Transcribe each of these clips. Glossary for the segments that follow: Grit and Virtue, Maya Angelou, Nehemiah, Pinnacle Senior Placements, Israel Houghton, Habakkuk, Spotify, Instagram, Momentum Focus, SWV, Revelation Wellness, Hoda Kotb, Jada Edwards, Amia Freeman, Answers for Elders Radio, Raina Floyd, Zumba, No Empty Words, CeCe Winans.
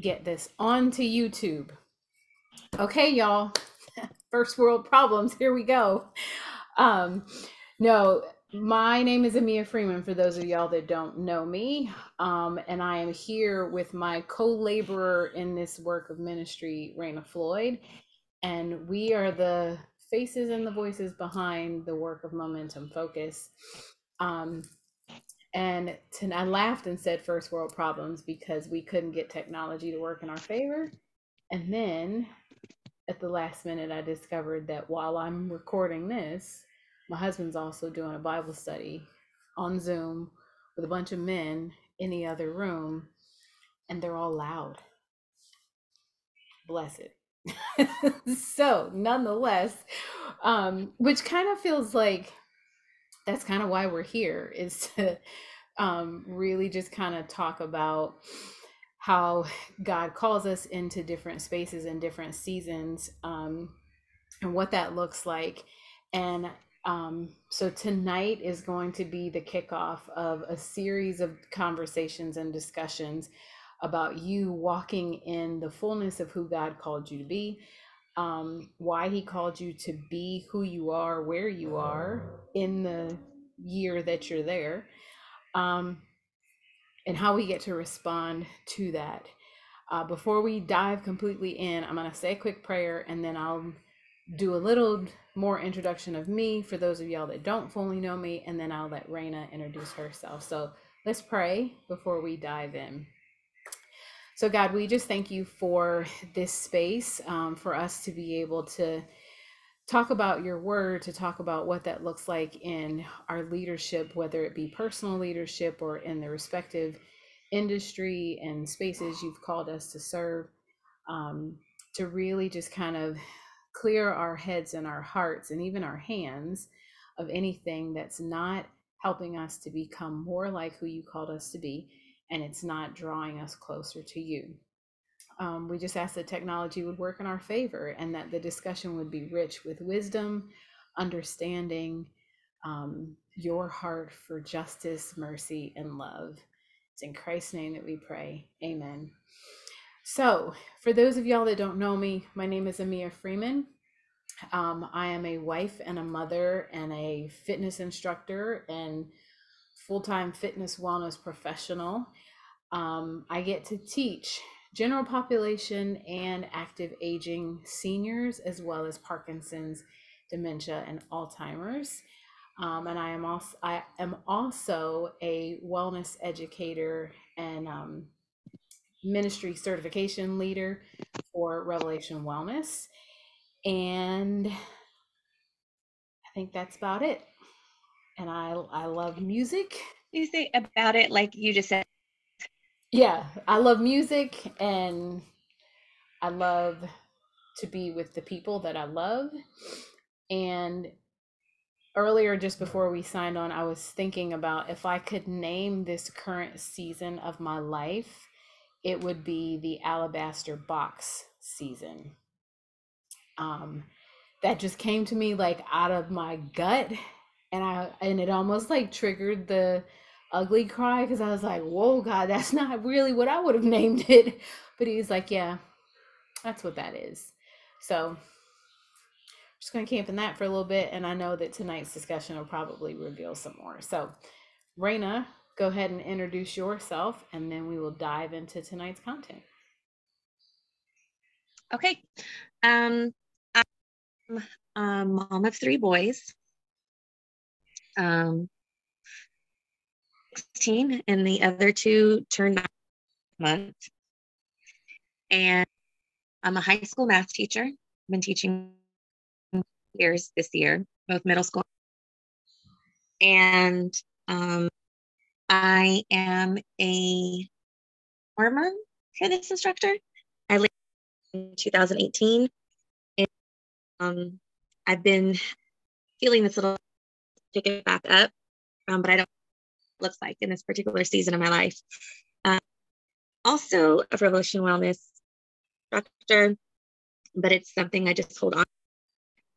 get this onto YouTube. Okay, y'all, first world problems, here we go. No, my name is Amia Freeman, for those of y'all that don't know me, and I am here with my co-laborer in this work of ministry, Raina Floyd, and we are the faces and the voices behind the work of Momentum Focus. And I laughed and said first world problems because we couldn't get technology to work in our favor. And then at the last minute, I discovered that while I'm recording this, my husband's also doing a Bible study on Zoom with a bunch of men in the other room, and they're all loud. Bless it. So nonetheless, which kind of feels like that's kind of why we're here, is to really just kind of talk about how God calls us into different spaces and different seasons, and what that looks like. And so tonight is going to be the kickoff of a series of conversations and discussions about you walking in the fullness of who God called you to be, why he called you to be who you are, where you are in the year that you're there, and how we get to respond to that. Before we dive completely in, I'm going to say a quick prayer, and then I'll do a little more introduction of me for those of y'all that don't fully know me, and then I'll let Raina introduce herself. So let's pray before we dive in. So God, we just thank you for this space, for us to be able to talk about your word, to talk about what that looks like in our leadership, whether it be personal leadership or in the respective industry and spaces you've called us to serve, to really just kind of clear our heads and our hearts and even our hands of anything that's not helping us to become more like who you called us to be, and it's not drawing us closer to you. We just ask that technology would work in our favor, and that the discussion would be rich with wisdom, understanding, your heart for justice, mercy, and love. It's in Christ's name that we pray, amen. So for those of y'all that don't know me, my name is Amia Freeman. I am a wife and a mother and a fitness instructor and full-time fitness wellness professional. I get to teach general population and active aging seniors, as well as Parkinson's, dementia, and Alzheimer's. And I am also a wellness educator and ministry certification leader for Revelation Wellness. And I think that's about it. And I love music. You say about it like you just said. Yeah, I love music, and I love to be with the people that I love. And earlier, just before we signed on, I was thinking about if I could name this current season of my life, it would be the alabaster box season. That just came to me like out of my gut. And it almost like triggered the ugly cry, because I was like, whoa, God, that's not really what I would have named it. But he's like, yeah, that's what that is. So I'm just going to camp in that for a little bit. And I know that tonight's discussion will probably reveal some more. So Raina, go ahead and introduce yourself, and then we will dive into tonight's content. Okay. I'm a mom of three boys. 16, and the other two turned 9 month. And I'm a high school math teacher. I've been teaching years this year, both middle school. And I am a former fitness instructor. I lived in 2018. And I've been feeling this little pick it back up, but I don't know what it looks like in this particular season of my life. Also a Revolution Wellness instructor, but it's something I just hold on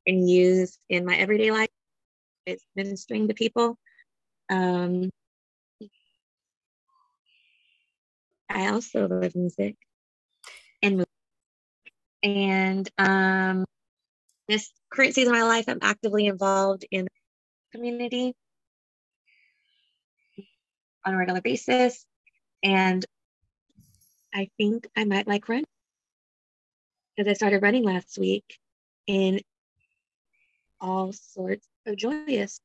and use in my everyday life. It's ministering to people. I also love music. And this current season of my life, I'm actively involved in the community on a regular basis. And I think I might like run, because I started running last week in all sorts of joyous.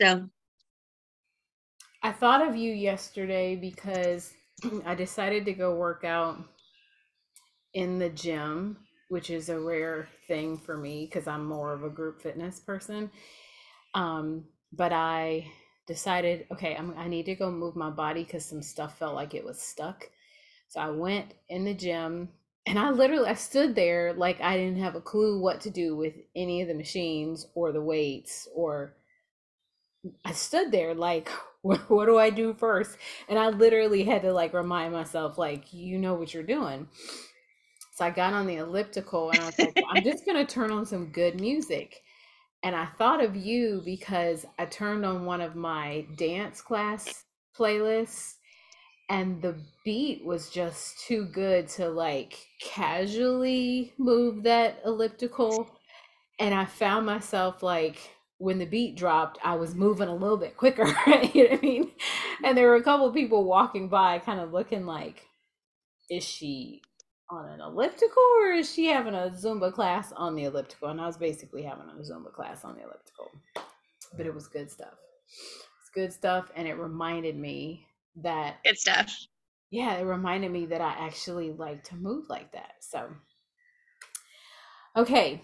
So I thought of you yesterday because I decided to go work out in the gym, which is a rare thing for me because I'm more of a group fitness person. But I decided, okay, I need to go move my body because some stuff felt like it was stuck. So I went in the gym and I stood there like I didn't have a clue what to do with any of the machines or the weights, or I stood there like, what do I do first? And I literally had to like remind myself, like, you know what you're doing. So I got on the elliptical and I was like, I'm just going to turn on some good music. And I thought of you because I turned on one of my dance class playlists, and the beat was just too good to like casually move that elliptical. And I found myself like, when the beat dropped, I was moving a little bit quicker, right? You know what I mean? And there were a couple of people walking by kind of looking like, is she on an elliptical or is she having a Zumba class on the elliptical? And I was basically having a Zumba class on the elliptical, but it was good stuff. It's good stuff. And it reminded me that good stuff. Yeah. It reminded me that I actually like to move like that. So, okay.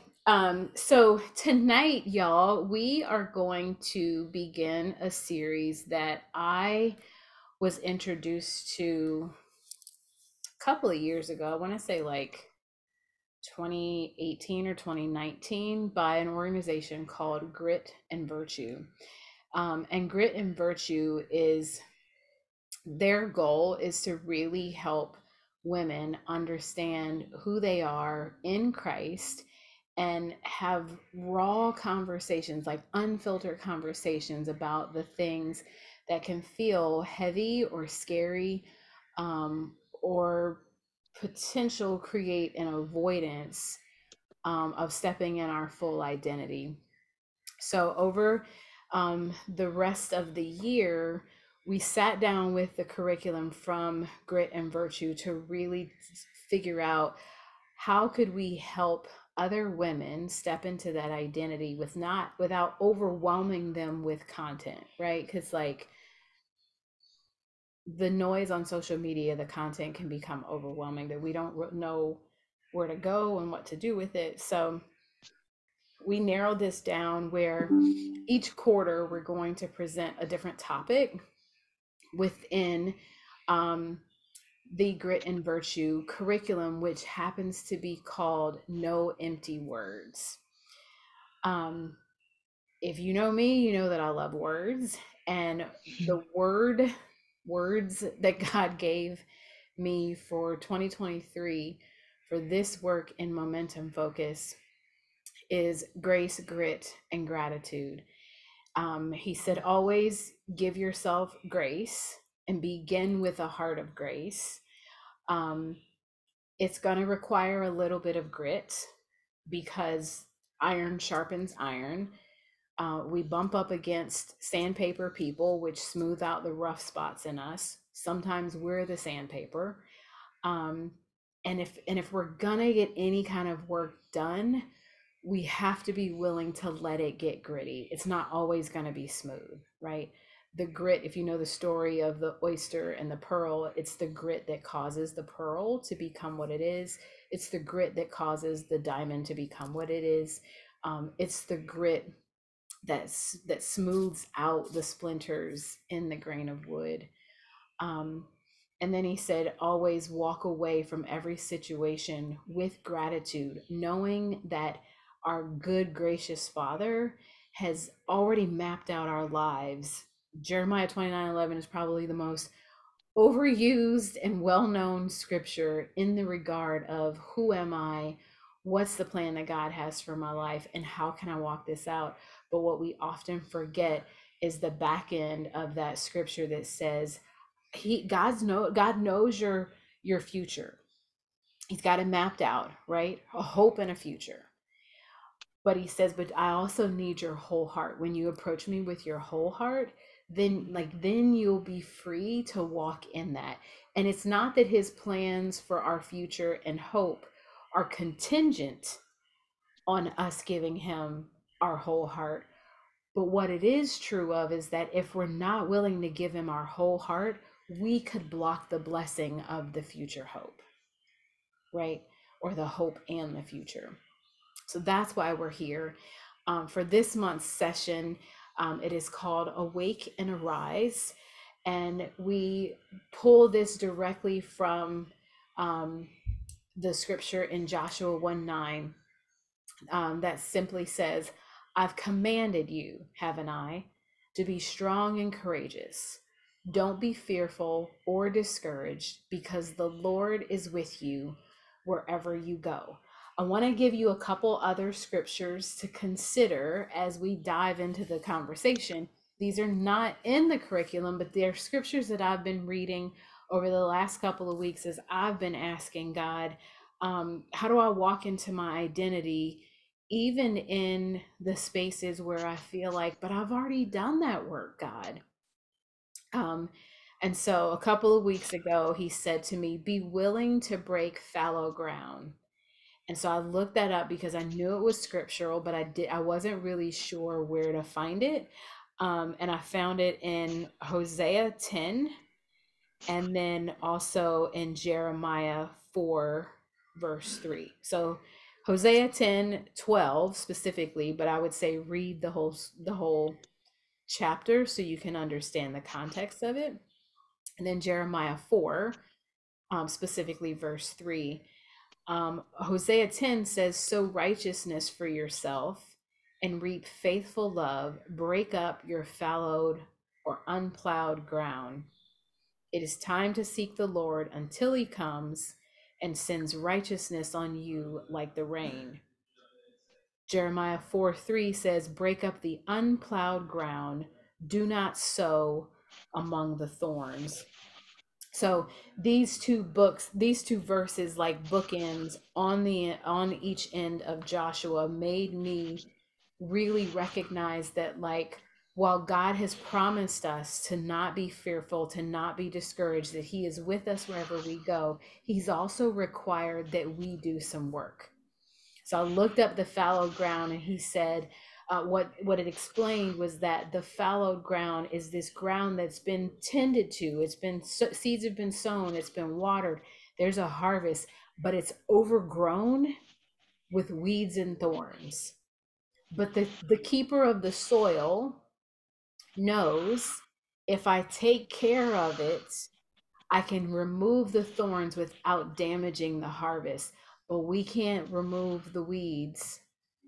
So tonight, y'all, we are going to begin a series that I was introduced to a couple of years ago. I want to say like 2018 or 2019 by an organization called Grit and Virtue. And Grit and Virtue is, their goal is to really help women understand who they are in Christ and have raw conversations, like unfiltered conversations about the things that can feel heavy or scary, or potential create an avoidance of stepping in our full identity. So over the rest of the year, we sat down with the curriculum from Grit and Virtue to really figure out how could we help other women step into that identity without overwhelming them with content, right? Because like the noise on social media, the content can become overwhelming, that we don't know where to go and what to do with it. So we narrowed this down where each quarter we're going to present a different topic within the Grit and Virtue curriculum, which happens to be called No Empty Words. If you know me, you know that I love words, and the words that God gave me for 2023 for this work in Momentum Focus is grace, grit, and gratitude. He said, always give yourself grace and begin with a heart of grace. It's gonna require a little bit of grit because iron sharpens iron. We bump up against sandpaper people, which smooth out the rough spots in us. Sometimes we're the sandpaper. And if we're gonna get any kind of work done, we have to be willing to let it get gritty. It's not always gonna be smooth, right? The grit, if you know the story of the oyster and the pearl, it's the grit that causes the pearl to become what it is. It's the grit that causes the diamond to become what it is. It's the grit that smooths out the splinters in the grain of wood. And then he said, always walk away from every situation with gratitude, knowing that our good, gracious Father has already mapped out our lives. Jeremiah 29:11 is probably the most overused and well-known scripture in the regard of who am I, what's the plan that God has for my life, and how can I walk this out? But what we often forget is the back end of that scripture that says God knows your future. he's got it mapped out, right? A hope and a future. But he says, but I also need your whole heart. When you approach me with your whole heart, then you'll be free to walk in that. And it's not that his plans for our future and hope are contingent on us giving him our whole heart. But what it is true of is that if we're not willing to give him our whole heart, we could block the blessing of the future hope, right? Or the hope and the future. So that's why we're here. For this month's session, it is called Awake and Arise. And we pull this directly from the scripture in Joshua 1:9 that simply says, I've commanded you, haven't I, to be strong and courageous. Don't be fearful or discouraged, because the Lord is with you wherever you go. I want to give you a couple other scriptures to consider as we dive into the conversation. These are not in the curriculum, but they're scriptures that I've been reading over the last couple of weeks as I've been asking God, how do I walk into my identity, even in the spaces where I feel like, but I've already done that work, God. And so a couple of weeks ago, he said to me, be willing to break fallow ground. And so I looked that up because I knew it was scriptural, but I wasn't really sure where to find it. And I found it in Hosea 10, and then also in Jeremiah 4, verse 3. So Hosea 10:12 specifically, but I would say read the whole chapter so you can understand the context of it. And then Jeremiah 4, specifically verse 3. Hosea 10 says, sow righteousness for yourself and reap faithful love, break up your fallowed or unplowed ground. It is time to seek the Lord until he comes and sends righteousness on you like the rain. Jeremiah 4:3 says, break up the unplowed ground, do not sow among the thorns. So these two verses like bookends on each end of Joshua made me really recognize that, like, while God has promised us to not be fearful, to not be discouraged, that he is with us wherever we go, he's also required that we do some work. So I looked up the fallow ground, and he said, what it explained was that the fallowed ground is this ground that's been tended to. It's been, seeds have been sown, it's been watered, there's a harvest, but it's overgrown with weeds and thorns. But the keeper of the soil knows, if I take care of it, I can remove the thorns without damaging the harvest. But we can't remove the weeds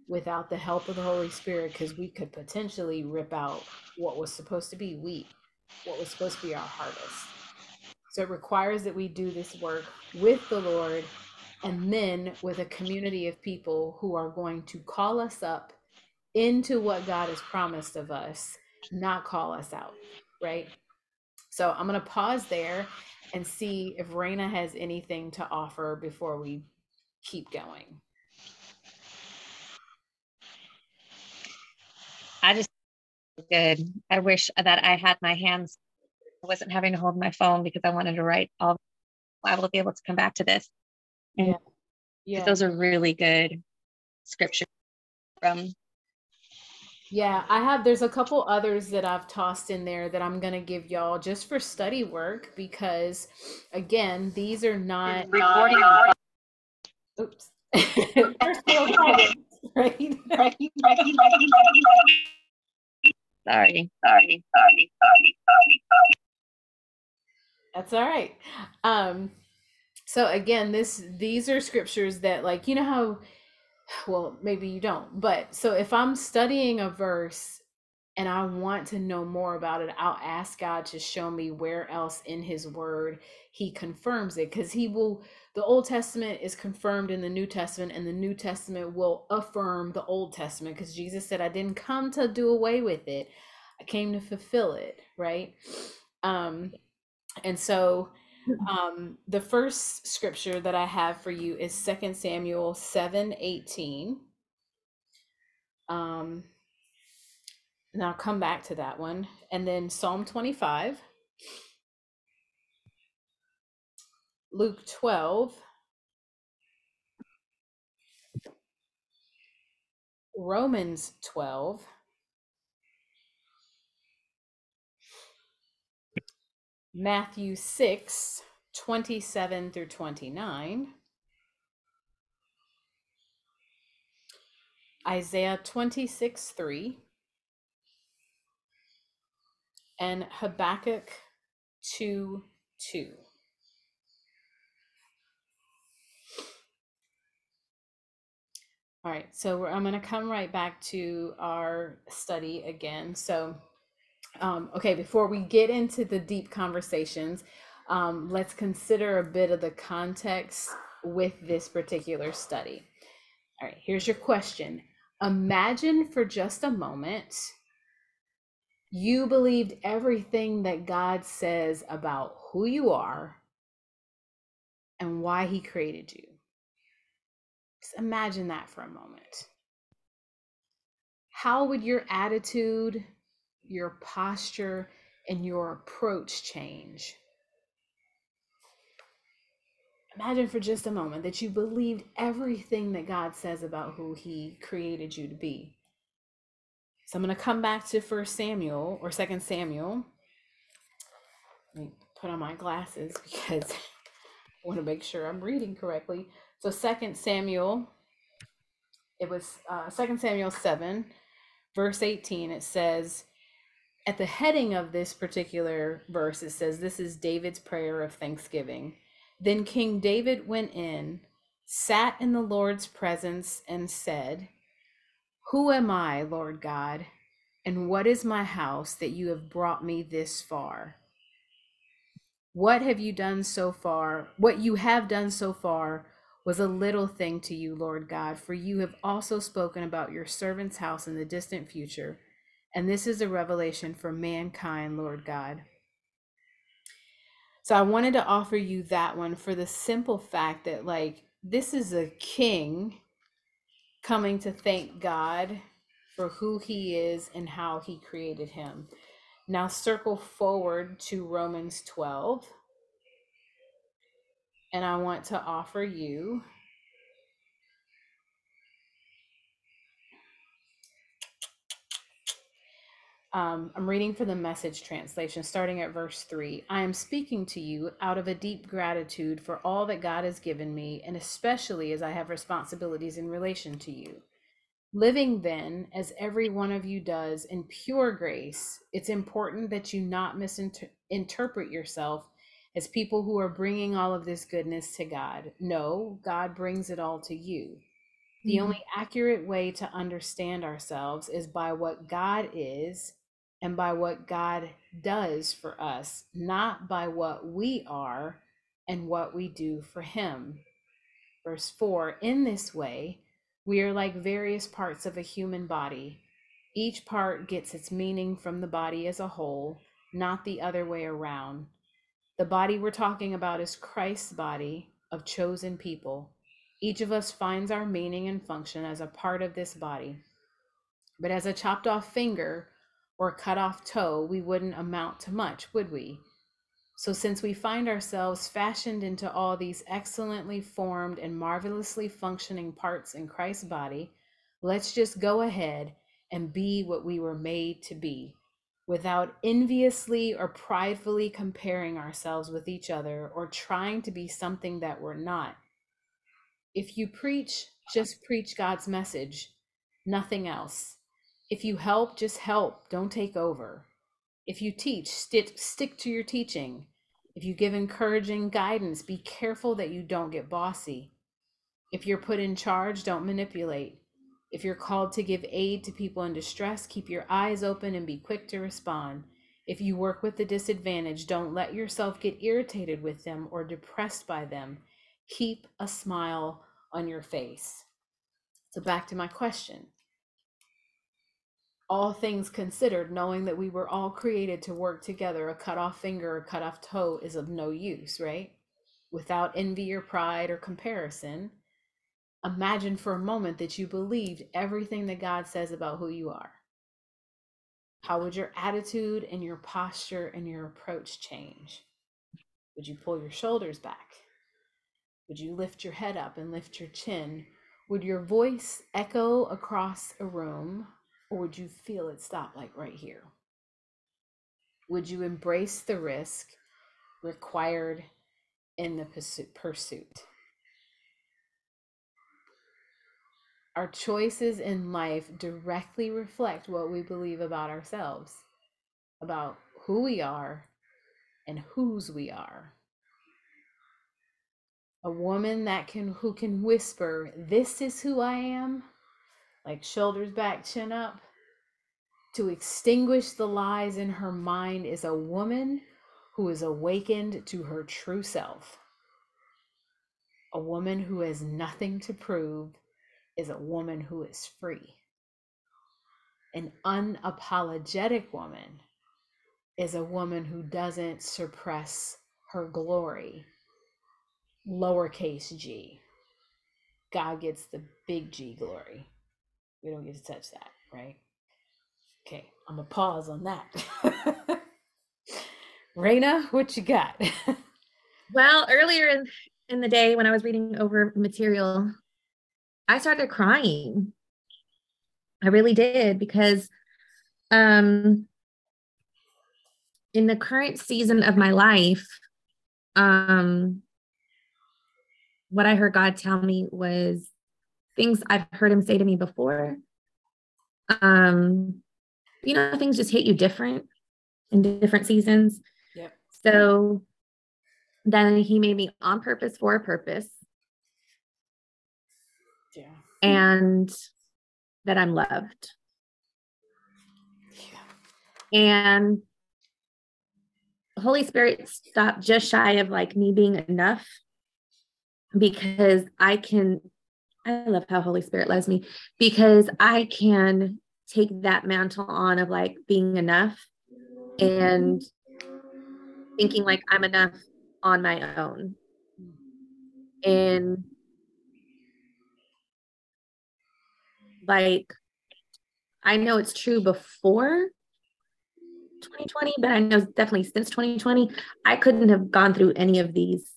without the help of the Holy Spirit, because we could potentially rip out what was supposed to be wheat, what was supposed to be our harvest. So it requires that we do this work with the Lord, and then with a community of people who are going to call us up into what God has promised of us, not call us out, right? So I'm going to pause there and see if Raina has anything to offer before we keep going. I just did. I wish that I had my hands. I wasn't having to hold my phone because I wanted to write all. I will be able to come back to this. And yeah. Those are really good scriptures from. Yeah, there's a couple others that I've tossed in there that I'm going to give y'all just for study work, because again, these are not recording. Oops. Right. Sorry. That's all right. So again, these are scriptures that, like, you know how, well, maybe you don't, but so if I'm studying a verse and I want to know more about it, I'll ask God to show me where else in his word he confirms it, because the Old Testament is confirmed in the New Testament, and the New Testament will affirm the Old Testament, because Jesus said, I didn't come to do away with it. I came to fulfill it, right? And so The first scripture that I have for you is 2 Samuel 7:18. And I'll come back to that one. And then Psalm 25, Luke 12, Romans 12, Matthew 6, 27 through 29, Isaiah 26, 3, and Habakkuk 2, 2. All right, so I'm going to come right back to our study again. So, okay, before we get into the deep conversations, let's consider a bit of the context with this particular study. All right, here's your question. Imagine for just a moment you believed everything that God says about who you are and why he created you. Just imagine that for a moment. How would your attitude, your posture, and your approach change? Imagine for just a moment that you believed everything that God says about who he created you to be. So I'm going to come back to 1 Samuel or 2 Samuel. Let me put on my glasses because I want to make sure I'm reading correctly. So 2 Samuel, it was 2 Samuel 7, verse 18. It says, at the heading of this particular verse, it says, this is David's prayer of thanksgiving. Then King David went in, sat in the Lord's presence, and said, who am I, Lord God, and what is my house that you have brought me this far? What have you done so far? What you have done so far was a little thing to you, Lord God, for you have also spoken about your servant's house in the distant future, and this is a revelation for mankind, Lord God. So I wanted to offer you that one for the simple fact that, like, this is a king coming to thank God for who he is and how he created him. Now circle forward to Romans 12. And I want to offer you I'm reading from the Message translation, starting at verse 3. I am speaking to you out of a deep gratitude for all that God has given me, and especially as I have responsibilities in relation to you. Living then, as every one of you does, in pure grace, it's important that you not misinterpret yourself as people who are bringing all of this goodness to God. No, God brings it all to you. The only accurate way to understand ourselves is by what God is and by what God does for us, not by what we are and what we do for him. Verse 4, in this way, we are like various parts of a human body. Each part gets its meaning from the body as a whole, not the other way around. The body we're talking about is Christ's body of chosen people. Each of us finds our meaning and function as a part of this body. But as a chopped off finger or cut off toe, we wouldn't amount to much, would we? So since we find ourselves fashioned into all these excellently formed and marvelously functioning parts in Christ's body, let's just go ahead and be what we were made to be, without enviously or pridefully comparing ourselves with each other or trying to be something that we're not. If you preach, just preach God's message, nothing else. If you help, just help, don't take over. If you teach, stick to your teaching. If you give encouraging guidance, be careful that you don't get bossy. If you're put in charge, don't manipulate. If you're called to give aid to people in distress, keep your eyes open and be quick to respond. If you work with the disadvantaged, don't let yourself get irritated with them or depressed by them. Keep a smile on your face. So back to my question. all things considered, knowing that we were all created to work together. A cut off finger or cut off toe is of no use, right? Without envy or pride or comparison. Imagine for a moment that you believed everything that God says about who you are. How would your attitude and your posture and your approach change? Would you pull your shoulders back? Would you lift your head up and lift your chin? Would your voice echo across a room, or would you feel it stop, like right here? Would you embrace the risk required in the pursuit? Our choices in life directly reflect what we believe about ourselves, about who we are and whose we are. A woman who can whisper, "This is who I am," like shoulders back, chin up, to extinguish the lies in her mind, is a woman who is awakened to her true self. A woman who has nothing to prove is a woman who is free. An unapologetic woman is a woman who doesn't suppress her glory. Lowercase g. God gets the big G glory. We don't get to touch that, right? Okay, I'm gonna pause on that. Raina, what you got? Well, earlier in the day when I was reading over material, I started crying. I really did, because in the current season of my life, what I heard God tell me was things I've heard him say to me before. Things just hit you different in different seasons. Yep. So then he made me on purpose for a purpose. Yeah. And that I'm loved. Yeah. And the Holy Spirit stopped just shy of like me being enough, because I love how Holy Spirit loves me, because I can take that mantle on of like being enough and thinking like I'm enough on my own. And like, I know it's true before 2020, but I know definitely since 2020, I couldn't have gone through any of these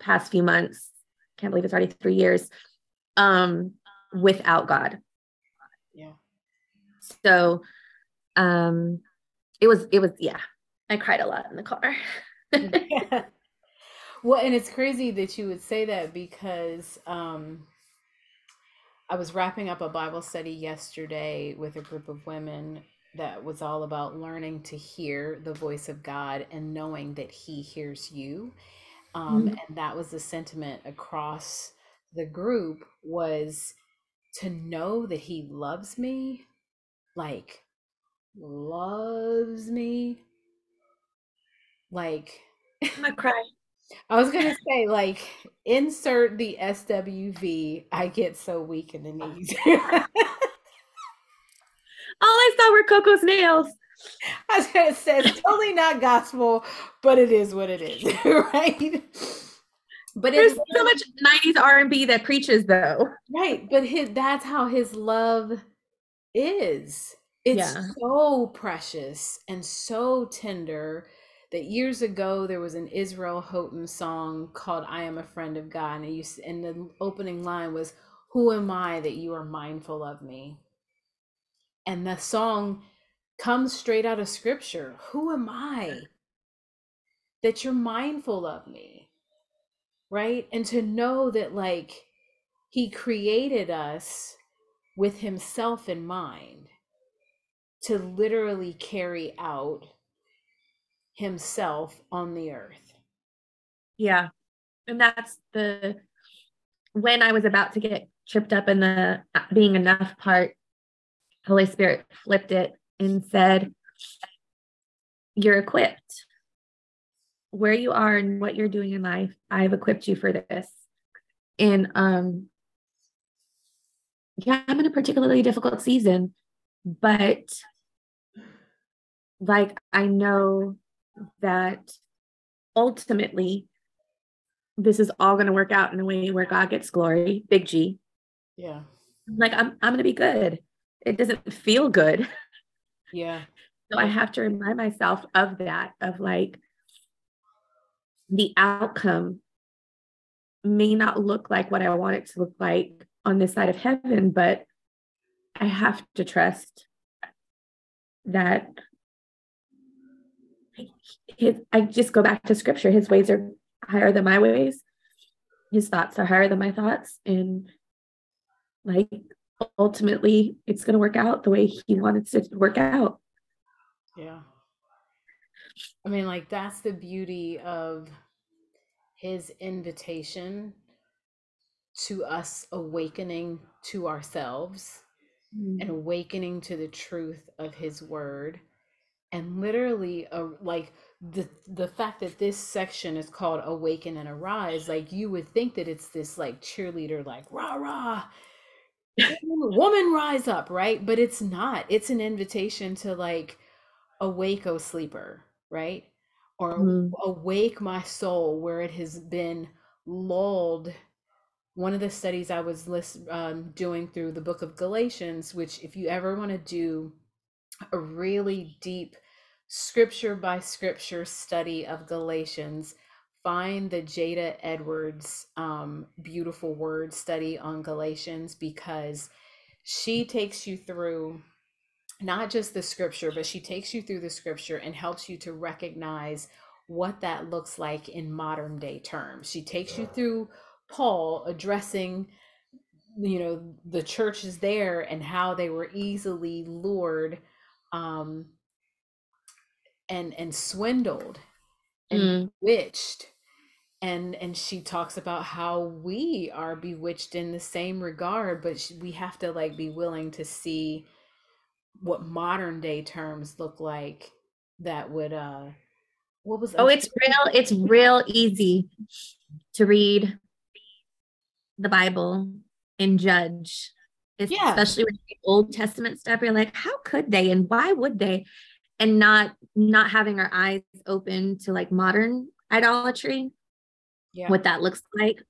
past few months. Can't believe it's already 3 years without God. Yeah. So it was I cried a lot in the car. Yeah. Well, and it's crazy that you would say that, because I was wrapping up a Bible study yesterday with a group of women that was all about learning to hear the voice of God and knowing that he hears you. And that was the sentiment across the group, was to know that he loves me, like loves me. Like, I'm gonna cry. I was gonna say, like, insert the SWV, I get so weak in the knees. All I saw were Coco's nails. I was gonna say, it's totally not gospel, but it is what it is, right? But there's so much 90s R&B that preaches, though, right? But that's how his love is. It's so precious and so tender that years ago there was an Israel Houghton song called "I Am a Friend of God," and the opening line was, "Who am I that you are mindful of me?" And the song comes straight out of scripture. Who am I that you're mindful of me, right? And to know that, like, he created us with himself in mind to literally carry out himself on the earth. Yeah. And that's when I was about to get tripped up in the being enough part, Holy Spirit flipped it and said, "You're equipped. Where you are and what you're doing in life, I've equipped you for this." And I'm in a particularly difficult season, But like, I know that ultimately this is all going to work out in a way where God gets glory, big G. Yeah. Like I'm going to be good. It doesn't feel good. Yeah. So I have to remind myself of that, of like the outcome may not look like what I want it to look like on this side of heaven, but I have to trust that I just go back to scripture. His ways are higher than my ways. His thoughts are higher than my thoughts. And like, ultimately it's going to work out the way he wanted it to work out. Yeah. I mean, like, that's the beauty of his invitation to us awakening to ourselves and awakening to the truth of his word. And literally, like the fact that this section is called Awaken and Arise, like you would think that it's this like cheerleader, like rah, rah, woman rise up, right? But it's not. It's an invitation to like, awake, O sleeper, right? Or awake my soul where it has been lulled. One of the studies I was doing through the book of Galatians, which if you ever want to do a really deep scripture by scripture study of Galatians, find the Jada Edwards Beautiful Word study on Galatians, because she takes you through not just the scripture, but she takes you through the scripture and helps you to recognize what that looks like in modern day terms. She takes you through Paul addressing, you know, the churches there and how they were easily lured and swindled and bewitched. And she talks about how we are bewitched in the same regard, but we have to like be willing to see what modern day terms look like that would what was it's real easy to read the Bible and judge. Yeah. Especially with the Old Testament stuff, you're like, how could they and why would they? And not having our eyes open to like modern idolatry, what that looks like.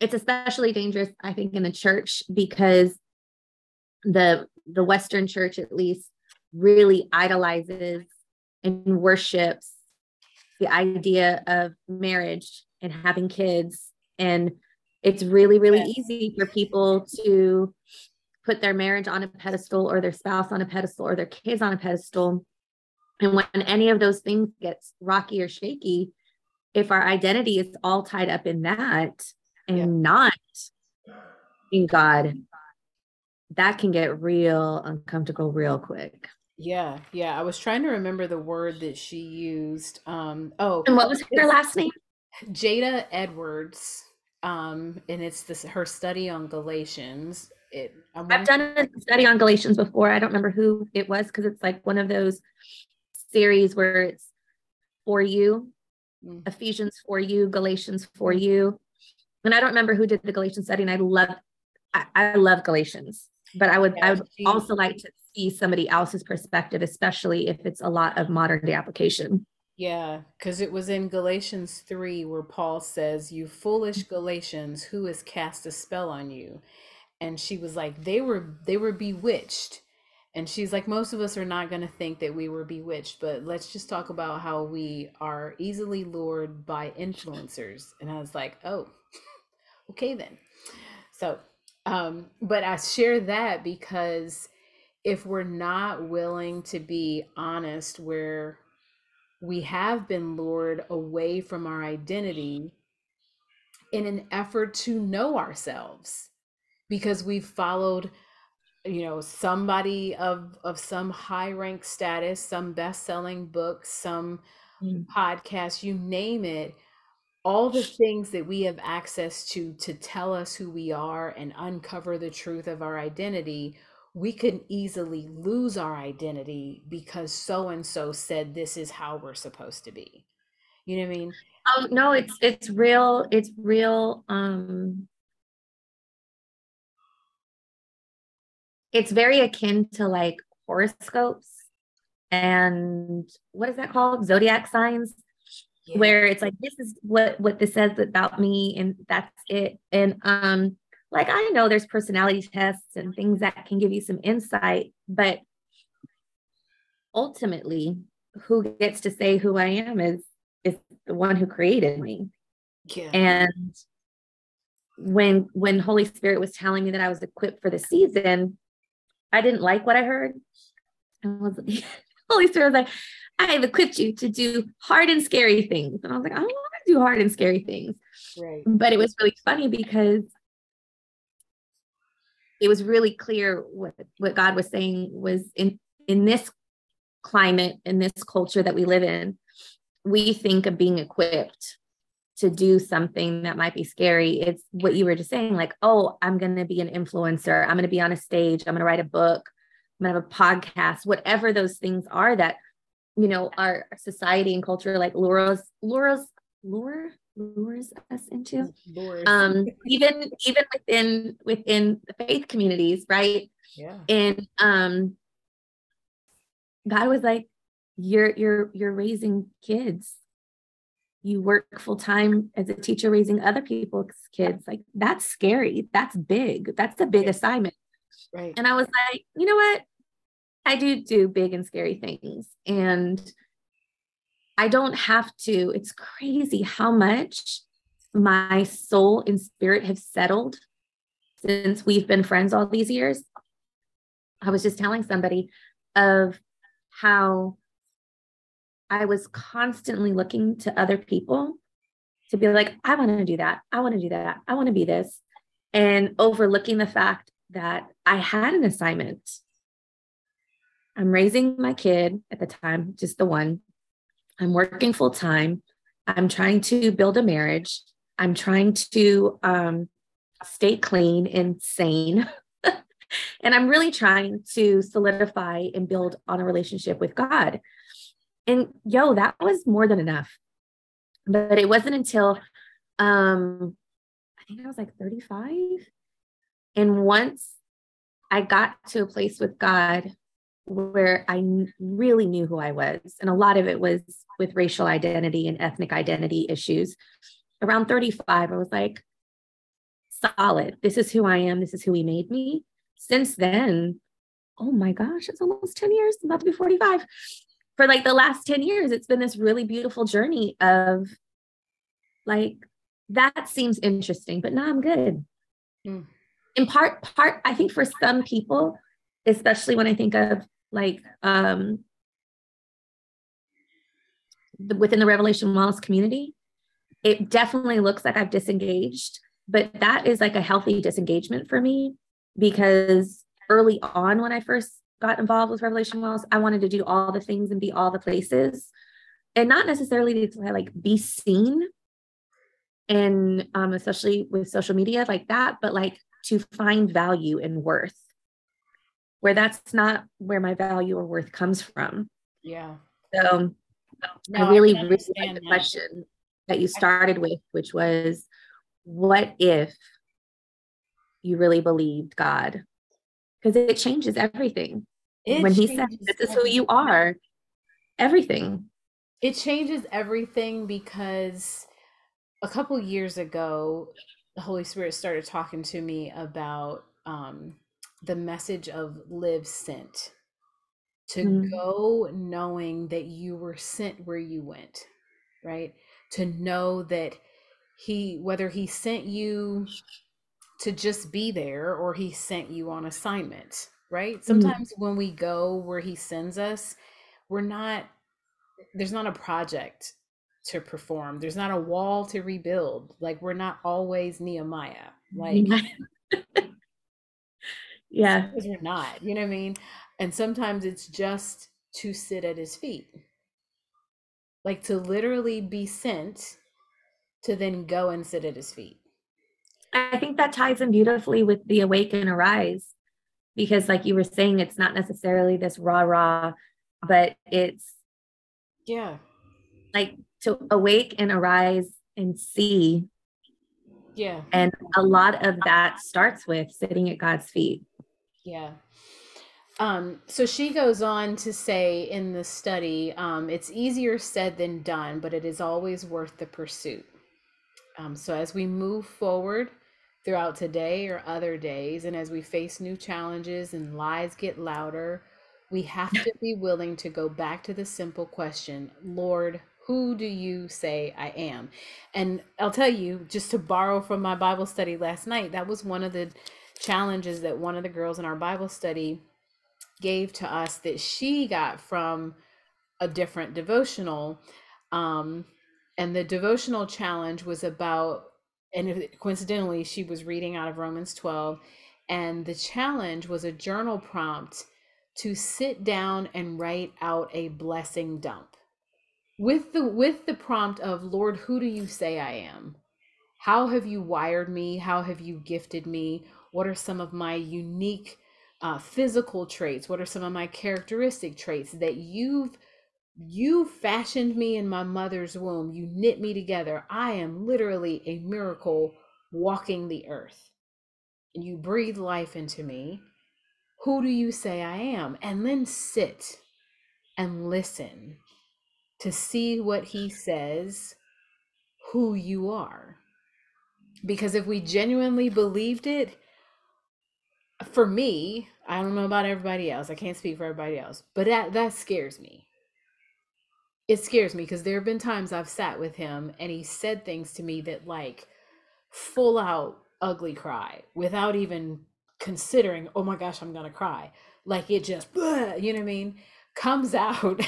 It's especially dangerous, I think, in the church, because the Western church, at least, really idolizes and worships the idea of marriage and having kids. And it's really, really easy for people to put their marriage on a pedestal or their spouse on a pedestal or their kids on a pedestal. And when any of those things gets rocky or shaky, if our identity is all tied up in that and not in God, that can get real uncomfortable real quick. I was trying to remember the word that she used. And what was her last name? Jada Edwards. And it's her study on Galatians. I've done a study on Galatians before. I don't remember who it was, because it's like one of those series where it's for you, Ephesians for you, Galatians for you. And I don't remember who did the Galatians study, and I love Galatians, but I would also like to see somebody else's perspective, especially if it's a lot of modern day application. Yeah, because it was in Galatians 3 where Paul says, "You foolish Galatians, who has cast a spell on you?" And she was like, they were bewitched. And she's like, most of us are not going to think that we were bewitched, but let's just talk about how we are easily lured by influencers. And I was like, oh, okay then. So but I share that because if we're not willing to be honest where we have been lured away from our identity in an effort to know ourselves, because we've followed, you know, somebody of some high rank status, some best-selling book, some podcast, you name it, all the things that we have access to tell us who we are and uncover the truth of our identity. We can easily lose our identity because so-and-so said, this is how we're supposed to be. You know what I mean? Oh no, it's real. it's very akin to like horoscopes and what is that called? Zodiac signs, yeah. Where it's like, this is what this says about me. And that's it. And, like, I know there's personality tests and things that can give you some insight, but ultimately who gets to say who I am is the one who created me. Yeah. And when Holy Spirit was telling me that I was equipped for the season, I didn't like what I heard. Holy Spirit was like, I have equipped you to do hard and scary things. And I was like, I don't want to do hard and scary things. Right. But it was really funny because it was really clear what God was saying was in this climate, in this culture that we live in, we think of being equipped to do something that might be scary. It's what you were just saying, like, oh, I'm going to be an influencer. I'm going to be on a stage. I'm going to write a book. I'm going to have a podcast, whatever those things are that, you know, our society and culture, like lures us into, even within the faith communities. Right. Yeah. And, God was like, you're raising kids. You work full time as a teacher, raising other people's kids. Like, that's scary. That's big. That's a big assignment. Right. And I was like, you know what? I do big and scary things. And I don't have to. It's crazy how much my soul and spirit have settled since we've been friends all these years. I was just telling somebody of how I was constantly looking to other people to be like, I want to do that. I want to do that. I want to be this. And overlooking the fact that I had an assignment. I'm raising my kid at the time, just the one. I'm working full time. I'm trying to build a marriage. I'm trying to stay clean and sane. And I'm really trying to solidify and build on a relationship with God. And that was more than enough. But it wasn't until, I think I was like 35. And once I got to a place with God where I really knew who I was, and a lot of it was with racial identity and ethnic identity issues, around 35, I was like, solid. This is who I am. This is who he made me. Since then, oh my gosh, it's almost 10 years. I'm about to be 45. For like the last 10 years, it's been this really beautiful journey of like, that seems interesting, but no, I'm good. Mm. In part, I think for some people, especially when I think of like within the Revelation Wellness community, it definitely looks like I've disengaged, but that is like a healthy disengagement for me, because early on when I first got involved with Revelation Wellness, I wanted to do all the things and be all the places and not necessarily to like be seen, and especially with social media like that, but like to find value and worth where that's not where my value or worth comes from. Yeah. So no, I really like the question that you started with, which was, what if you really believed God? Because it changes everything. When he says, this is who you are, everything. It changes everything, because a couple years ago, the Holy Spirit started talking to me about the message of live sent, to go knowing that you were sent where you went, right? To know that whether he sent you to just be there or he sent you on assignment, right? Sometimes when we go where he sends us, there's not a project to perform. There's not a wall to rebuild. Like, we're not always Nehemiah. Like, yeah, we're not, you know what I mean? And sometimes it's just to sit at his feet, like to literally be sent to then go and sit at his feet. I think that ties in beautifully with the awake and arise, because like you were saying, it's not necessarily this rah-rah, but it's like to awake and arise and see. Yeah. And a lot of that starts with sitting at God's feet. Yeah. So she goes on to say in the study, it's easier said than done, but it is always worth the pursuit. So as we move forward throughout today or other days, and as we face new challenges and lies get louder, we have to be willing to go back to the simple question, Lord, who do you say I am? And I'll tell you, just to borrow from my Bible study last night, that was one of the challenges that one of the girls in our Bible study gave to us that she got from a different devotional. And the devotional challenge was about, and coincidentally, she was reading out of Romans 12, and the challenge was a journal prompt to sit down and write out a blessing dump with the prompt of, Lord, who do you say I am? How have you wired me? How have you gifted me? What are some of my unique physical traits? What are some of my characteristic traits that you fashioned me in my mother's womb? You knit me together. I am literally a miracle walking the earth. And you breathe life into me. Who do you say I am? And then sit and listen to see what he says, who you are. Because if we genuinely believed it, for me, I don't know about everybody else. I can't speak for everybody else, but that scares me. It scares me because there have been times I've sat with him and he said things to me that like full out ugly cry without even considering, oh my gosh, I'm going to cry. Like it just, you know what I mean? Comes out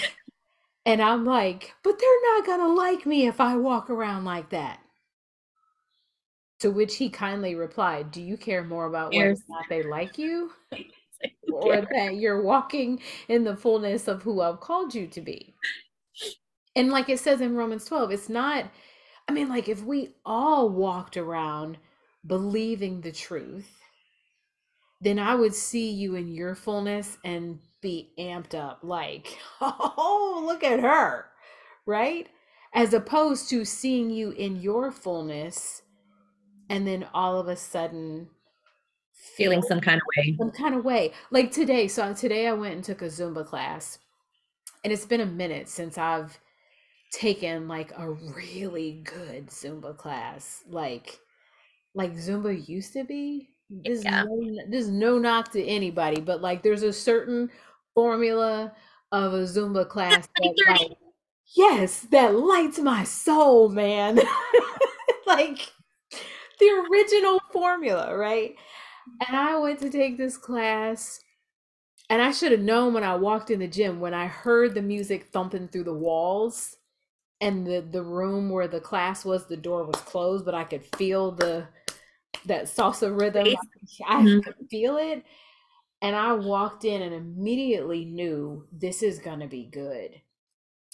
and I'm like, but they're not going to like me if I walk around like that. To which he kindly replied, do you care more about whether or not they like you or that you're walking in the fullness of who I've called you to be? And like it says in Romans 12, it's not, I mean, like if we all walked around believing the truth, then I would see you in your fullness and be amped up like, oh, look at her, right? As opposed to seeing you in your fullness and then all of a sudden feeling some kind of way. Like today. So today I went and took a Zumba class and it's been a minute since I've taken like a really good Zumba class, like Zumba used to be. There's no knock to anybody, but like there's a certain formula of a Zumba class that lights my soul, man. Like the original formula, right? And I went to take this class and I should have known when I walked in the gym, when I heard the music thumping through the walls and the room where the class was, the door was closed, but I could feel that salsa rhythm. I could feel it. And I walked in and immediately knew this is going to be good.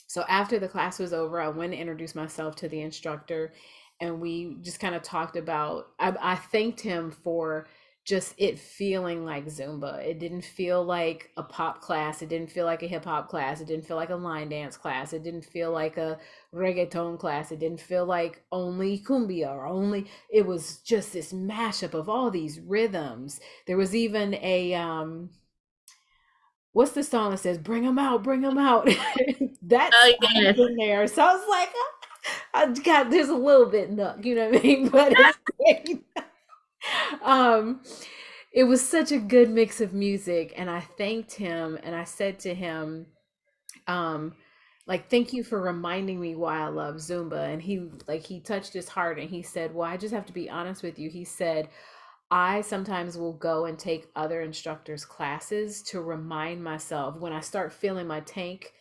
So after the class was over, I went to introduce myself to the instructor. And we just kind of talked about, I thanked him for just it feeling like Zumba. It didn't feel like a pop class. It didn't feel like a hip hop class. It didn't feel like a line dance class. It didn't feel like a reggaeton class. It didn't feel like only cumbia or only, it was just this mashup of all these rhythms. There was even a, what's the song that says, bring them out, bring them out. That's in there. So I was like, I got, there's a little bit nuck, you know what I mean? But it was such a good mix of music. And I thanked him and I said to him, thank you for reminding me why I love Zumba. And he touched his heart and he said, well, I just have to be honest with you. He said, I sometimes will go and take other instructors' classes to remind myself when I start feeling my tank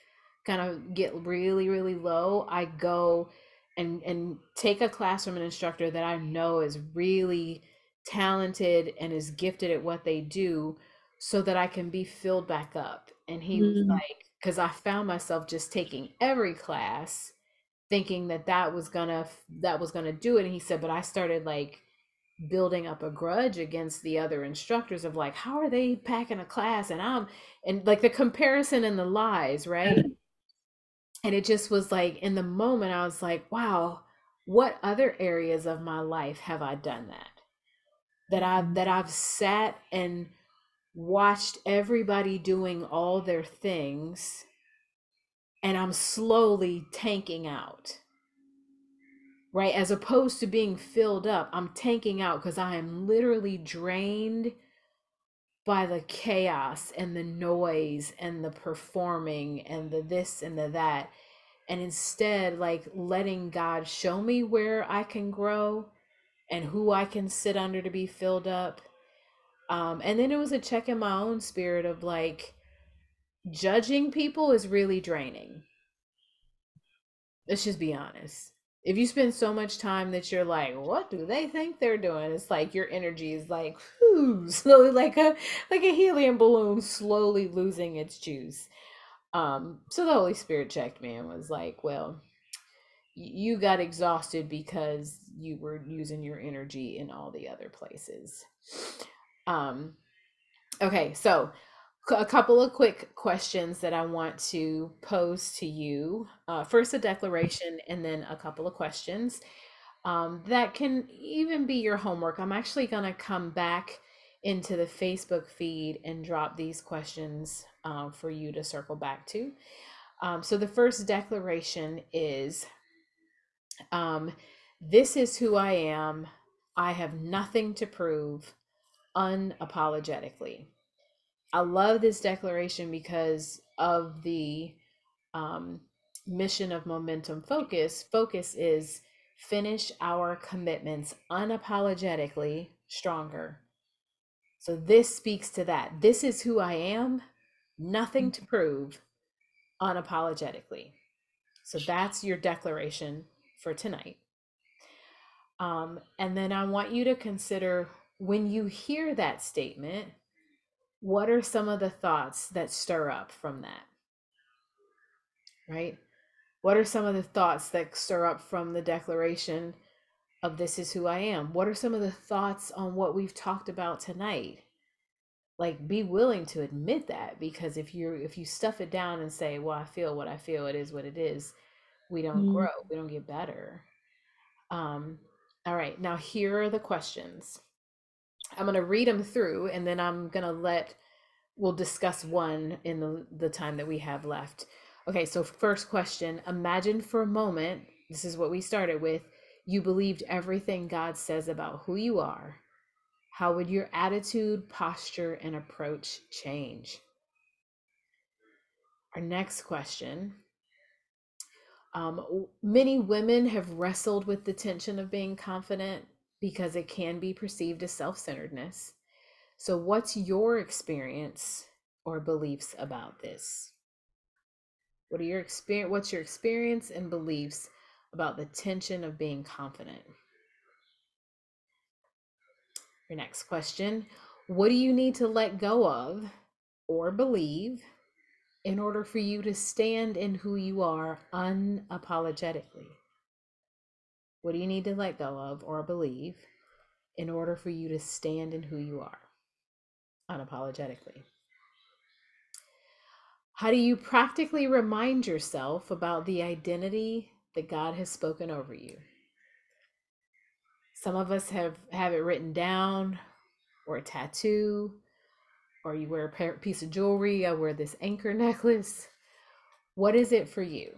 kind of get really, really low, I go and take a class from an instructor that I know is really talented and is gifted at what they do so that I can be filled back up. And he was like, because I found myself just taking every class thinking that was gonna do it. And he said, but I started like building up a grudge against the other instructors of like, how are they packing a class? And the comparison and the lies, right? And it just was like, in the moment, I was like, wow, what other areas of my life have I done that? That I've sat and watched everybody doing all their things, and I'm slowly tanking out, right? As opposed to being filled up, I'm tanking out because I am literally drained by the chaos and the noise and the performing and the this and the that. And instead, like, letting God show me where I can grow and who I can sit under to be filled up. And then it was a check in my own spirit of, like, judging people is really draining. Let's just be honest. If you spend so much time that you're like, what do they think they're doing? It's like your energy is like, whoo, slowly, like a helium balloon slowly losing its juice. So the Holy Spirit checked me and was like, well, you got exhausted because you were using your energy in all the other places. Okay, so a couple of quick questions that I want to pose to you. First, a declaration, and then a couple of questions. That can even be your homework. I'm actually going to come back into the Facebook feed and drop these questions for you to circle back to. So the first declaration is, this is who I am. I have nothing to prove, unapologetically. I love this declaration because of the mission of Momentum Focus. Focus is finish our commitments unapologetically stronger. So this speaks to that. This is who I am. Nothing to prove, unapologetically. So that's your declaration for tonight. And then I want you to consider, when you hear that statement, what are some of the thoughts that stir up from that, right? What are some of the thoughts that stir up from the declaration of this is who I am? What are some of the thoughts on what we've talked about tonight? Like, be willing to admit that, because if you stuff it down and say, well, I feel what I feel, it is what it is, we don't grow, we don't get better. All right, now here are the questions. I'm going to read them through, and then I'm going to we'll discuss one in the time that we have left. Okay, so first question, imagine for a moment, this is what we started with, you believed everything God says about who you are. How would your attitude, posture, and approach change? Our next question. Many women have wrestled with the tension of being confident because it can be perceived as self-centeredness. So what's your experience or beliefs about this? What's your experience and beliefs about the tension of being confident? Your next question, what do you need to let go of or believe in order for you to stand in who you are unapologetically? What do you need to let go of or believe in order for you to stand in who you are unapologetically? How do you practically remind yourself about the identity that God has spoken over you? Some of us have it written down, or a tattoo, or you wear a piece of jewelry. I wear this anchor necklace. What is it for you?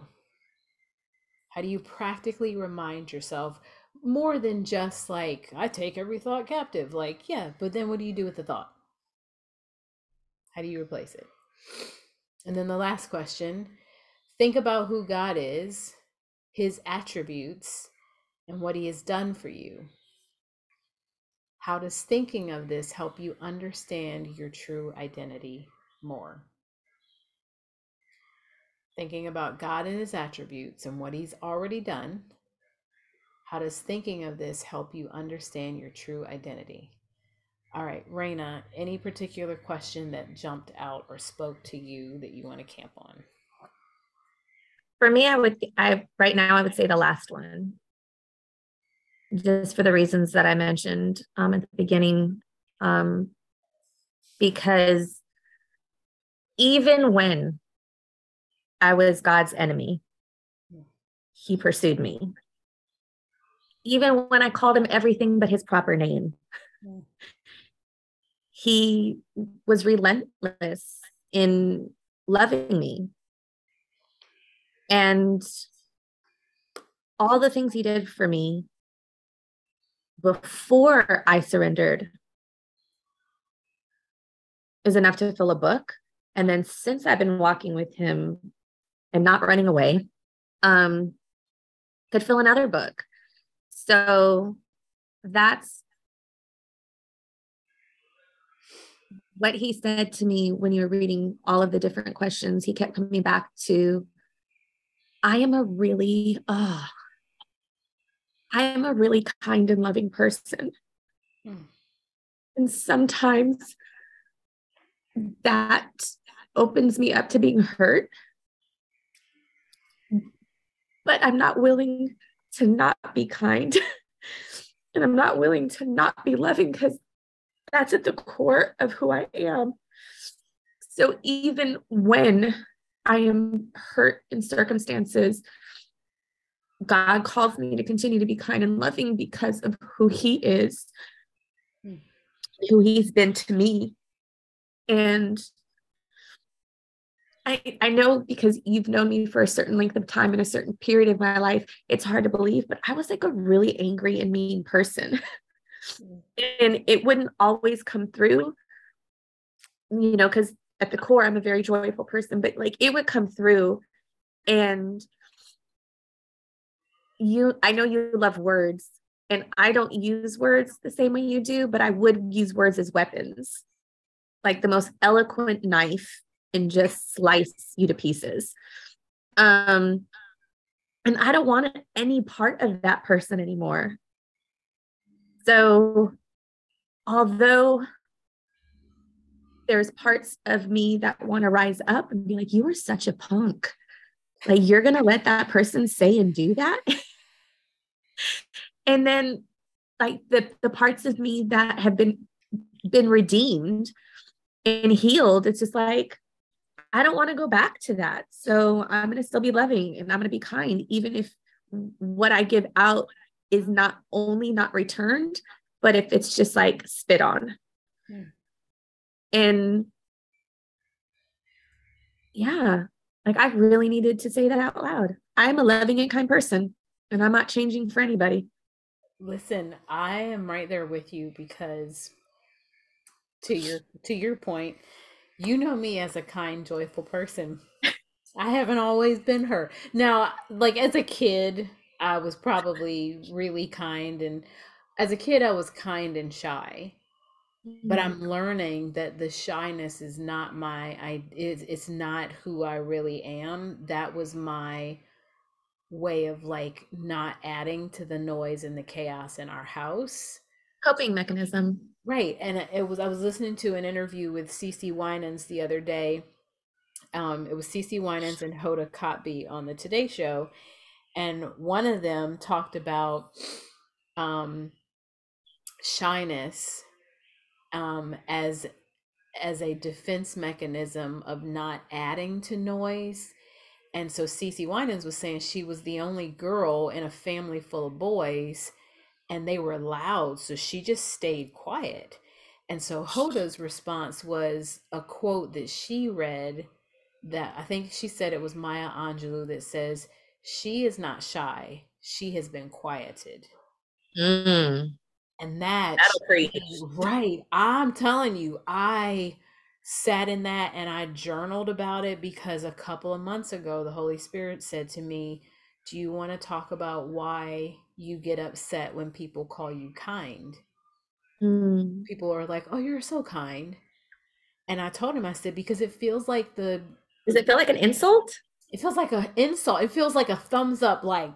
How do you practically remind yourself, more than just like, I take every thought captive? Like, yeah, but then what do you do with the thought? How do you replace it? And then the last question, think about who God is, his attributes, and what he has done for you. How does thinking of this help you understand your true identity more? Thinking about God and his attributes and what he's already done. How does thinking of this help you understand your true identity? All right, Raina, any particular question that jumped out or spoke to you that you want to camp on? For me, I would say the last one. Just for the reasons that I mentioned at the beginning, because even when I was God's enemy, he pursued me. Even when I called him everything but his proper name, he was relentless in loving me. And all the things he did for me before I surrendered is enough to fill a book. And then since I've been walking with him and not running away, could fill another book. So that's what he said to me when you're reading all of the different questions. He kept coming back to, I am a really kind and loving person. Mm. And sometimes that opens me up to being hurt, but I'm not willing to not be kind and I'm not willing to not be loving, because that's at the core of who I am. So even when I am hurt in circumstances, God calls me to continue to be kind and loving because of who he is, who he's been to me. And I know, because you've known me for a certain length of time in a certain period of my life, it's hard to believe, but I was like a really angry and mean person. And it wouldn't always come through, you know, because at the core, I'm a very joyful person, but like it would come through. And I know you love words, and I don't use words the same way you do, but I would use words as weapons, like the most eloquent knife, and just slice you to pieces. And I don't want any part of that person anymore. So although there's parts of me that want to rise up and be like, you are such a punk. Like, you're going to let that person say and do that. And then like the parts of me that have been redeemed and healed, it's just like, I don't want to go back to that. So I'm going to still be loving, and I'm going to be kind, even if what I give out is not only not returned, but if it's just like spit on. Yeah. And yeah, like I really needed to say that out loud. I'm a loving and kind person, and I'm not changing for anybody. Listen, I am right there with you, because to your point, you know me as a kind, joyful person. I haven't always been her. Now, like as a kid, I was probably really kind. And as a kid, I was kind and shy. Mm-hmm. But I'm learning that the shyness is not it's not who I really am. That was my way of like not adding to the noise and the chaos in our house. Coping mechanism. Right. And I was listening to an interview with CeCe Winans the other day. It was CeCe Winans and Hoda Kotb on the Today Show. And one of them talked about shyness as a defense mechanism of not adding to noise. And so CeCe Winans was saying she was the only girl in a family full of boys, and they were loud, so she just stayed quiet. And so Hoda's response was a quote that she read that I think she said it was Maya Angelou that says, "She is not shy. She has been quieted." Mm. And right. I'm telling you, I sat in that and I journaled about it, because a couple of months ago, the Holy Spirit said to me, "Do you want to talk about why you get upset when people call you kind?" Mm. People are like, "Oh, you're so kind." And I told him, I said, because it feels like does it feel like an insult? It feels like an insult. It feels like a thumbs up, like,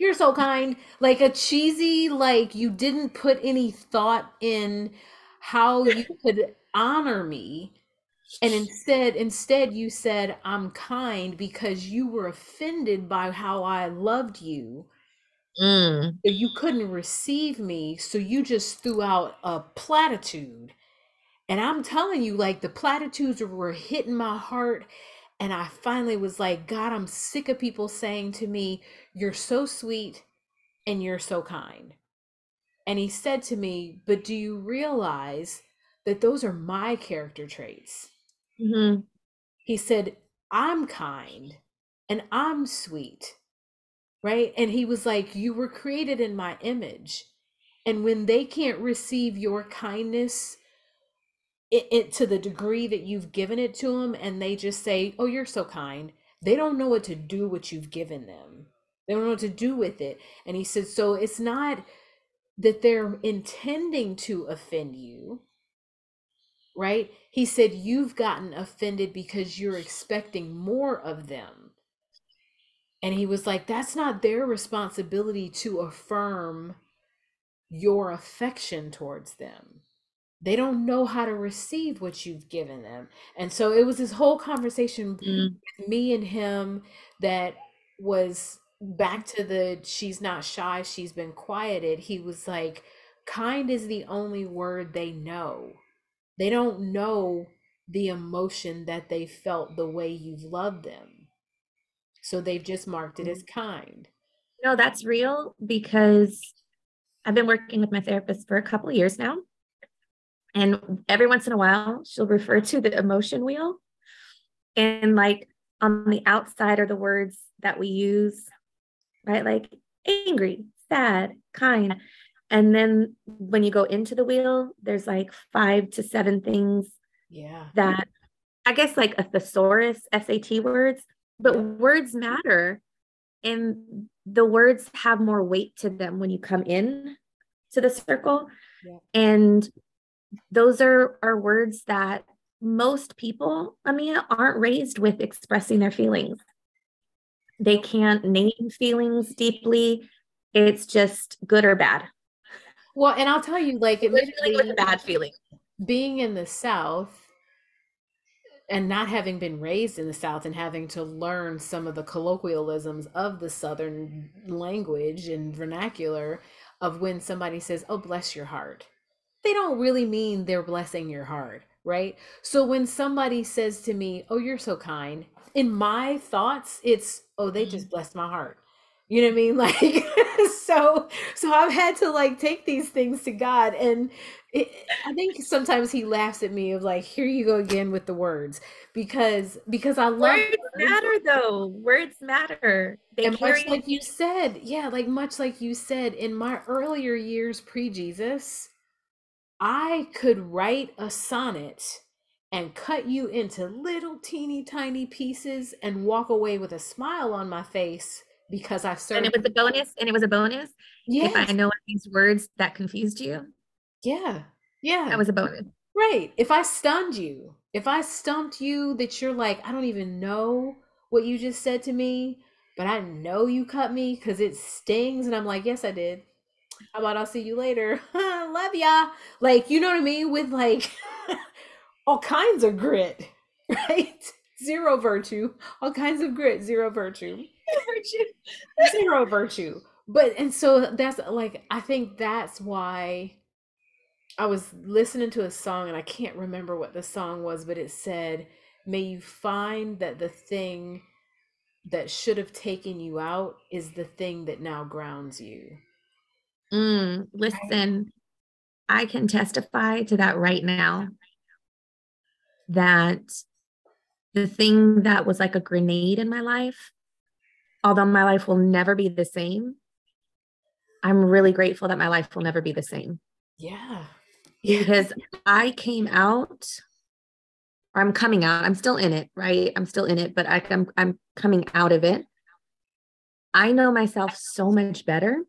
"You're so kind," like a cheesy, like you didn't put any thought in how you could honor me. And instead you said, "I'm kind," because you were offended by how I loved you. Mm. You couldn't receive me, so you just threw out a platitude. And I'm telling you, like the platitudes were hitting my heart. And I finally was like, God, I'm sick of people saying to me, "You're so sweet and you're so kind." And he said to me, "But do you realize that those are my character traits. Mm-hmm. He said, I'm kind and I'm sweet, right? And he was like, you were created in my image. And when they can't receive your kindness to the degree that you've given it to them, and they just say, oh, you're so kind, they don't know what to do with what you've given them. They don't know what to do with it. And he said, so it's not that they're intending to offend you, right? He said, you've gotten offended because you're expecting more of them. And he was like, that's not their responsibility to affirm your affection towards them. They don't know how to receive what you've given them. And so it was this whole conversation with me and him that was back to the, she's not shy, she's been quieted. He was like, kind is the only word they know. They don't know the emotion that they felt the way you've loved them. So they've just marked it as kind. No, that's real, because I've been working with my therapist for a couple of years now. And every once in a while, she'll refer to the emotion wheel. And like on the outside are the words that we use, right? Like angry, sad, kind. And then when you go into the wheel, there's like 5 to 7 things that I guess like a thesaurus, SAT words, but words matter. And the words have more weight to them when you come in to the circle. Yeah. And those are words that most people, Amia, aren't raised with expressing their feelings. They can't name feelings deeply. It's just good or bad. Well, and I'll tell you, like, it literally was a bad feeling. Being in the South and not having been raised in the South and having to learn some of the colloquialisms of the Southern language and vernacular of when somebody says, oh, bless your heart. They don't really mean they're blessing your heart, right? So when somebody says to me, oh, you're so kind, in my thoughts, it's, oh, they just blessed my heart. You know what I mean? Like, so I've had to like take these things to God. And I think sometimes he laughs at me of like, here you go again with the words, because I love words matter though. Words matter. And much like you said, in my earlier years pre-Jesus, I could write a sonnet and cut you into little teeny tiny pieces and walk away with a smile on my face because I served. And it was a bonus. Yes. If I know these words that confused you. Yeah. That was a bonus. Right. If I stumped you that you're like, I don't even know what you just said to me, but I know you cut me because it stings. And I'm like, yes, I did. How about I'll see you later? Love ya. Like, you know what I mean? With like all kinds of grit, right? Zero virtue. All kinds of grit, zero virtue. Zero virtue. But, and so that's like, I think that's why I was listening to a song and I can't remember what the song was, but it said, may you find that the thing that should have taken you out is the thing that now grounds you. Listen, I can testify to that right now, that the thing that was like a grenade in my life, although my life will never be the same, I'm really grateful that my life will never be the same. Yeah. Because I came out, or I'm coming out, I'm still in it, right? I'm still in it, but I'm coming out of it. I know myself so much better.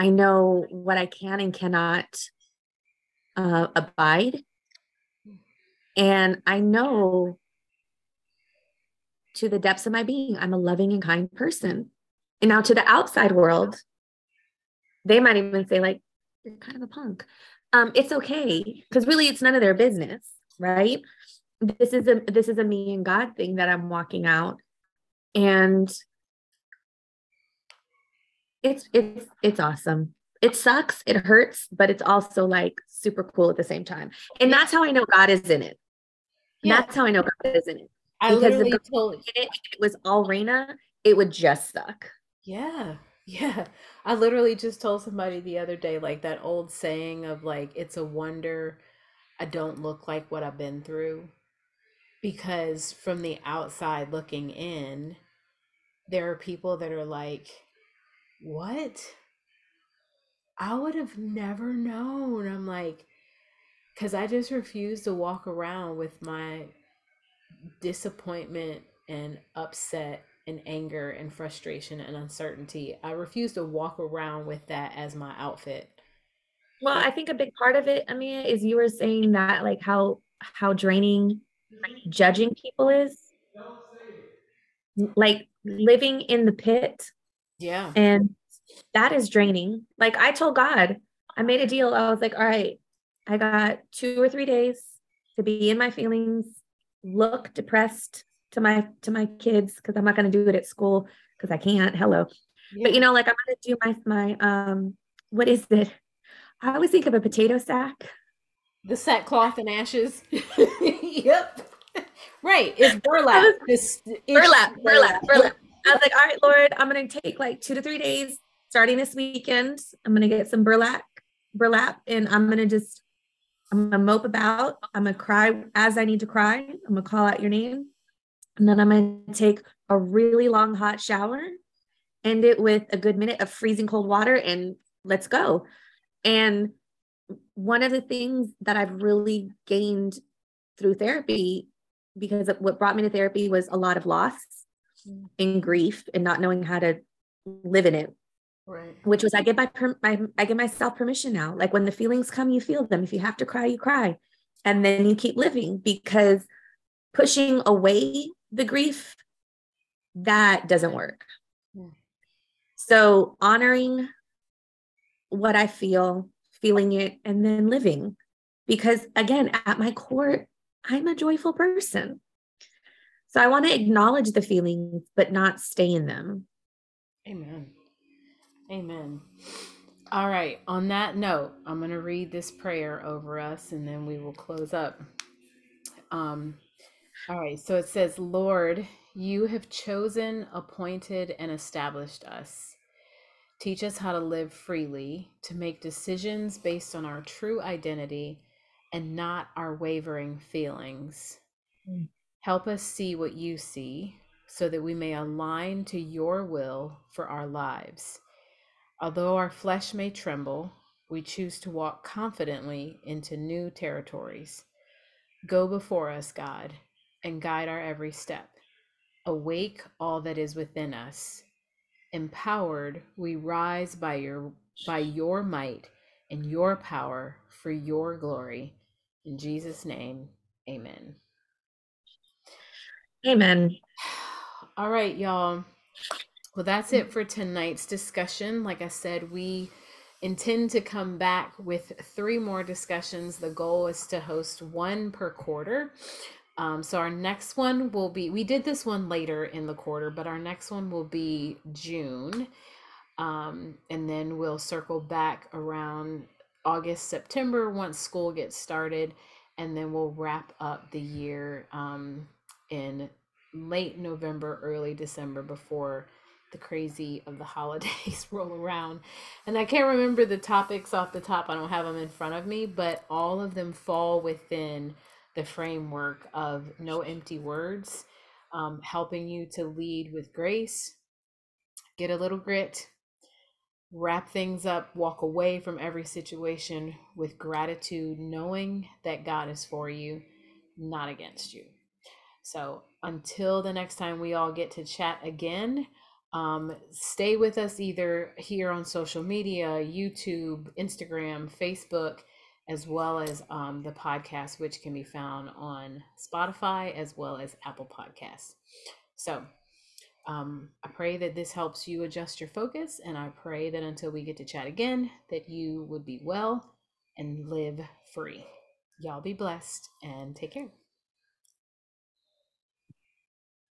I know what I can and cannot abide. And I know to the depths of my being, I'm a loving and kind person. And now to the outside world, they might even say like, you're kind of a punk. It's okay. Cause really it's none of their business, right? This is a me and God thing that I'm walking out. And it's awesome. It sucks. It hurts, but it's also like super cool at the same time. And that's how I know God is in it. Yeah. That's how I know God is in it. Because if God was in it, it was all Raina, it would just suck. Yeah. Yeah, I literally just told somebody the other day, like that old saying of like, it's a wonder I don't look like what I've been through. Because from the outside looking in, there are people that are like, what? I would have never known. I'm like, because I just refuse to walk around with my disappointment and upset and anger and frustration and uncertainty. I refuse to walk around with that as my outfit. Well, I think a big part of it, Amia, is you were saying that like how draining judging people is, like living in the pit. Yeah. And that is draining. Like I told God, I made a deal. I was like, all right, I got 2 or 3 days to be in my feelings, look depressed to my kids, because I'm not going to do it at school because I can't. Hello. Yeah. But you know, like I'm going to do my what is it? I always think of a potato sack. The sackcloth and ashes. Yep. Right. It's burlap. Burlap. I was like, all right, Lord, I'm going to take like 2 to 3 days starting this weekend. I'm going to get some burlap, and I'm going to mope about. I'm going to cry as I need to cry. I'm going to call out your name. And then I'm going to take a really long, hot shower, end it with a good minute of freezing cold water, and let's go. And one of the things that I've really gained through therapy, because what brought me to therapy was a lot of loss and grief and not knowing how to live in it. Right. Which was, I give myself permission now. Like when the feelings come, you feel them. If you have to cry, you cry. And then you keep living, because pushing away the grief, that doesn't work. Yeah. So honoring what I feel, feeling it, and then living. Because again, at my core, I'm a joyful person. So I want to acknowledge the feelings, but not stay in them. Amen. Amen. All right. On that note, I'm going to read this prayer over us, and then we will close up. All right. So it says, Lord, you have chosen, appointed, and established us. Teach us how to live freely, to make decisions based on our true identity and not our wavering feelings. Help us see what you see so that we may align to your will for our lives. Although our flesh may tremble, we choose to walk confidently into new territories. Go before us, God, and guide our every step. Awake all that is within us. Empowered, we rise by your might and your power for your glory. In Jesus' name, amen. Amen. All right, y'all. Well, that's it for tonight's discussion. Like I said, we intend to come back with 3 more discussions. The goal is to host 1 per quarter. So our next one will be, we did this one later in the quarter, but our next one will be June. And then we'll circle back around August, September, once school gets started, and then we'll wrap up the year in late November, early December, before the crazy of the holidays roll around. And I can't remember the topics off the top. I don't have them in front of me, but all of them fall within the framework of No Empty Words, helping you to lead with grace, get a little grit, wrap things up, walk away from every situation with gratitude, knowing that God is for you, not against you. So until the next time we all get to chat again, stay with us either here on social media, YouTube, Instagram, Facebook, as well as the podcast, which can be found on Spotify as well as Apple Podcasts. So I pray that this helps you adjust your focus, and I pray that until we get to chat again, that you would be well and live free. Y'all be blessed and take care.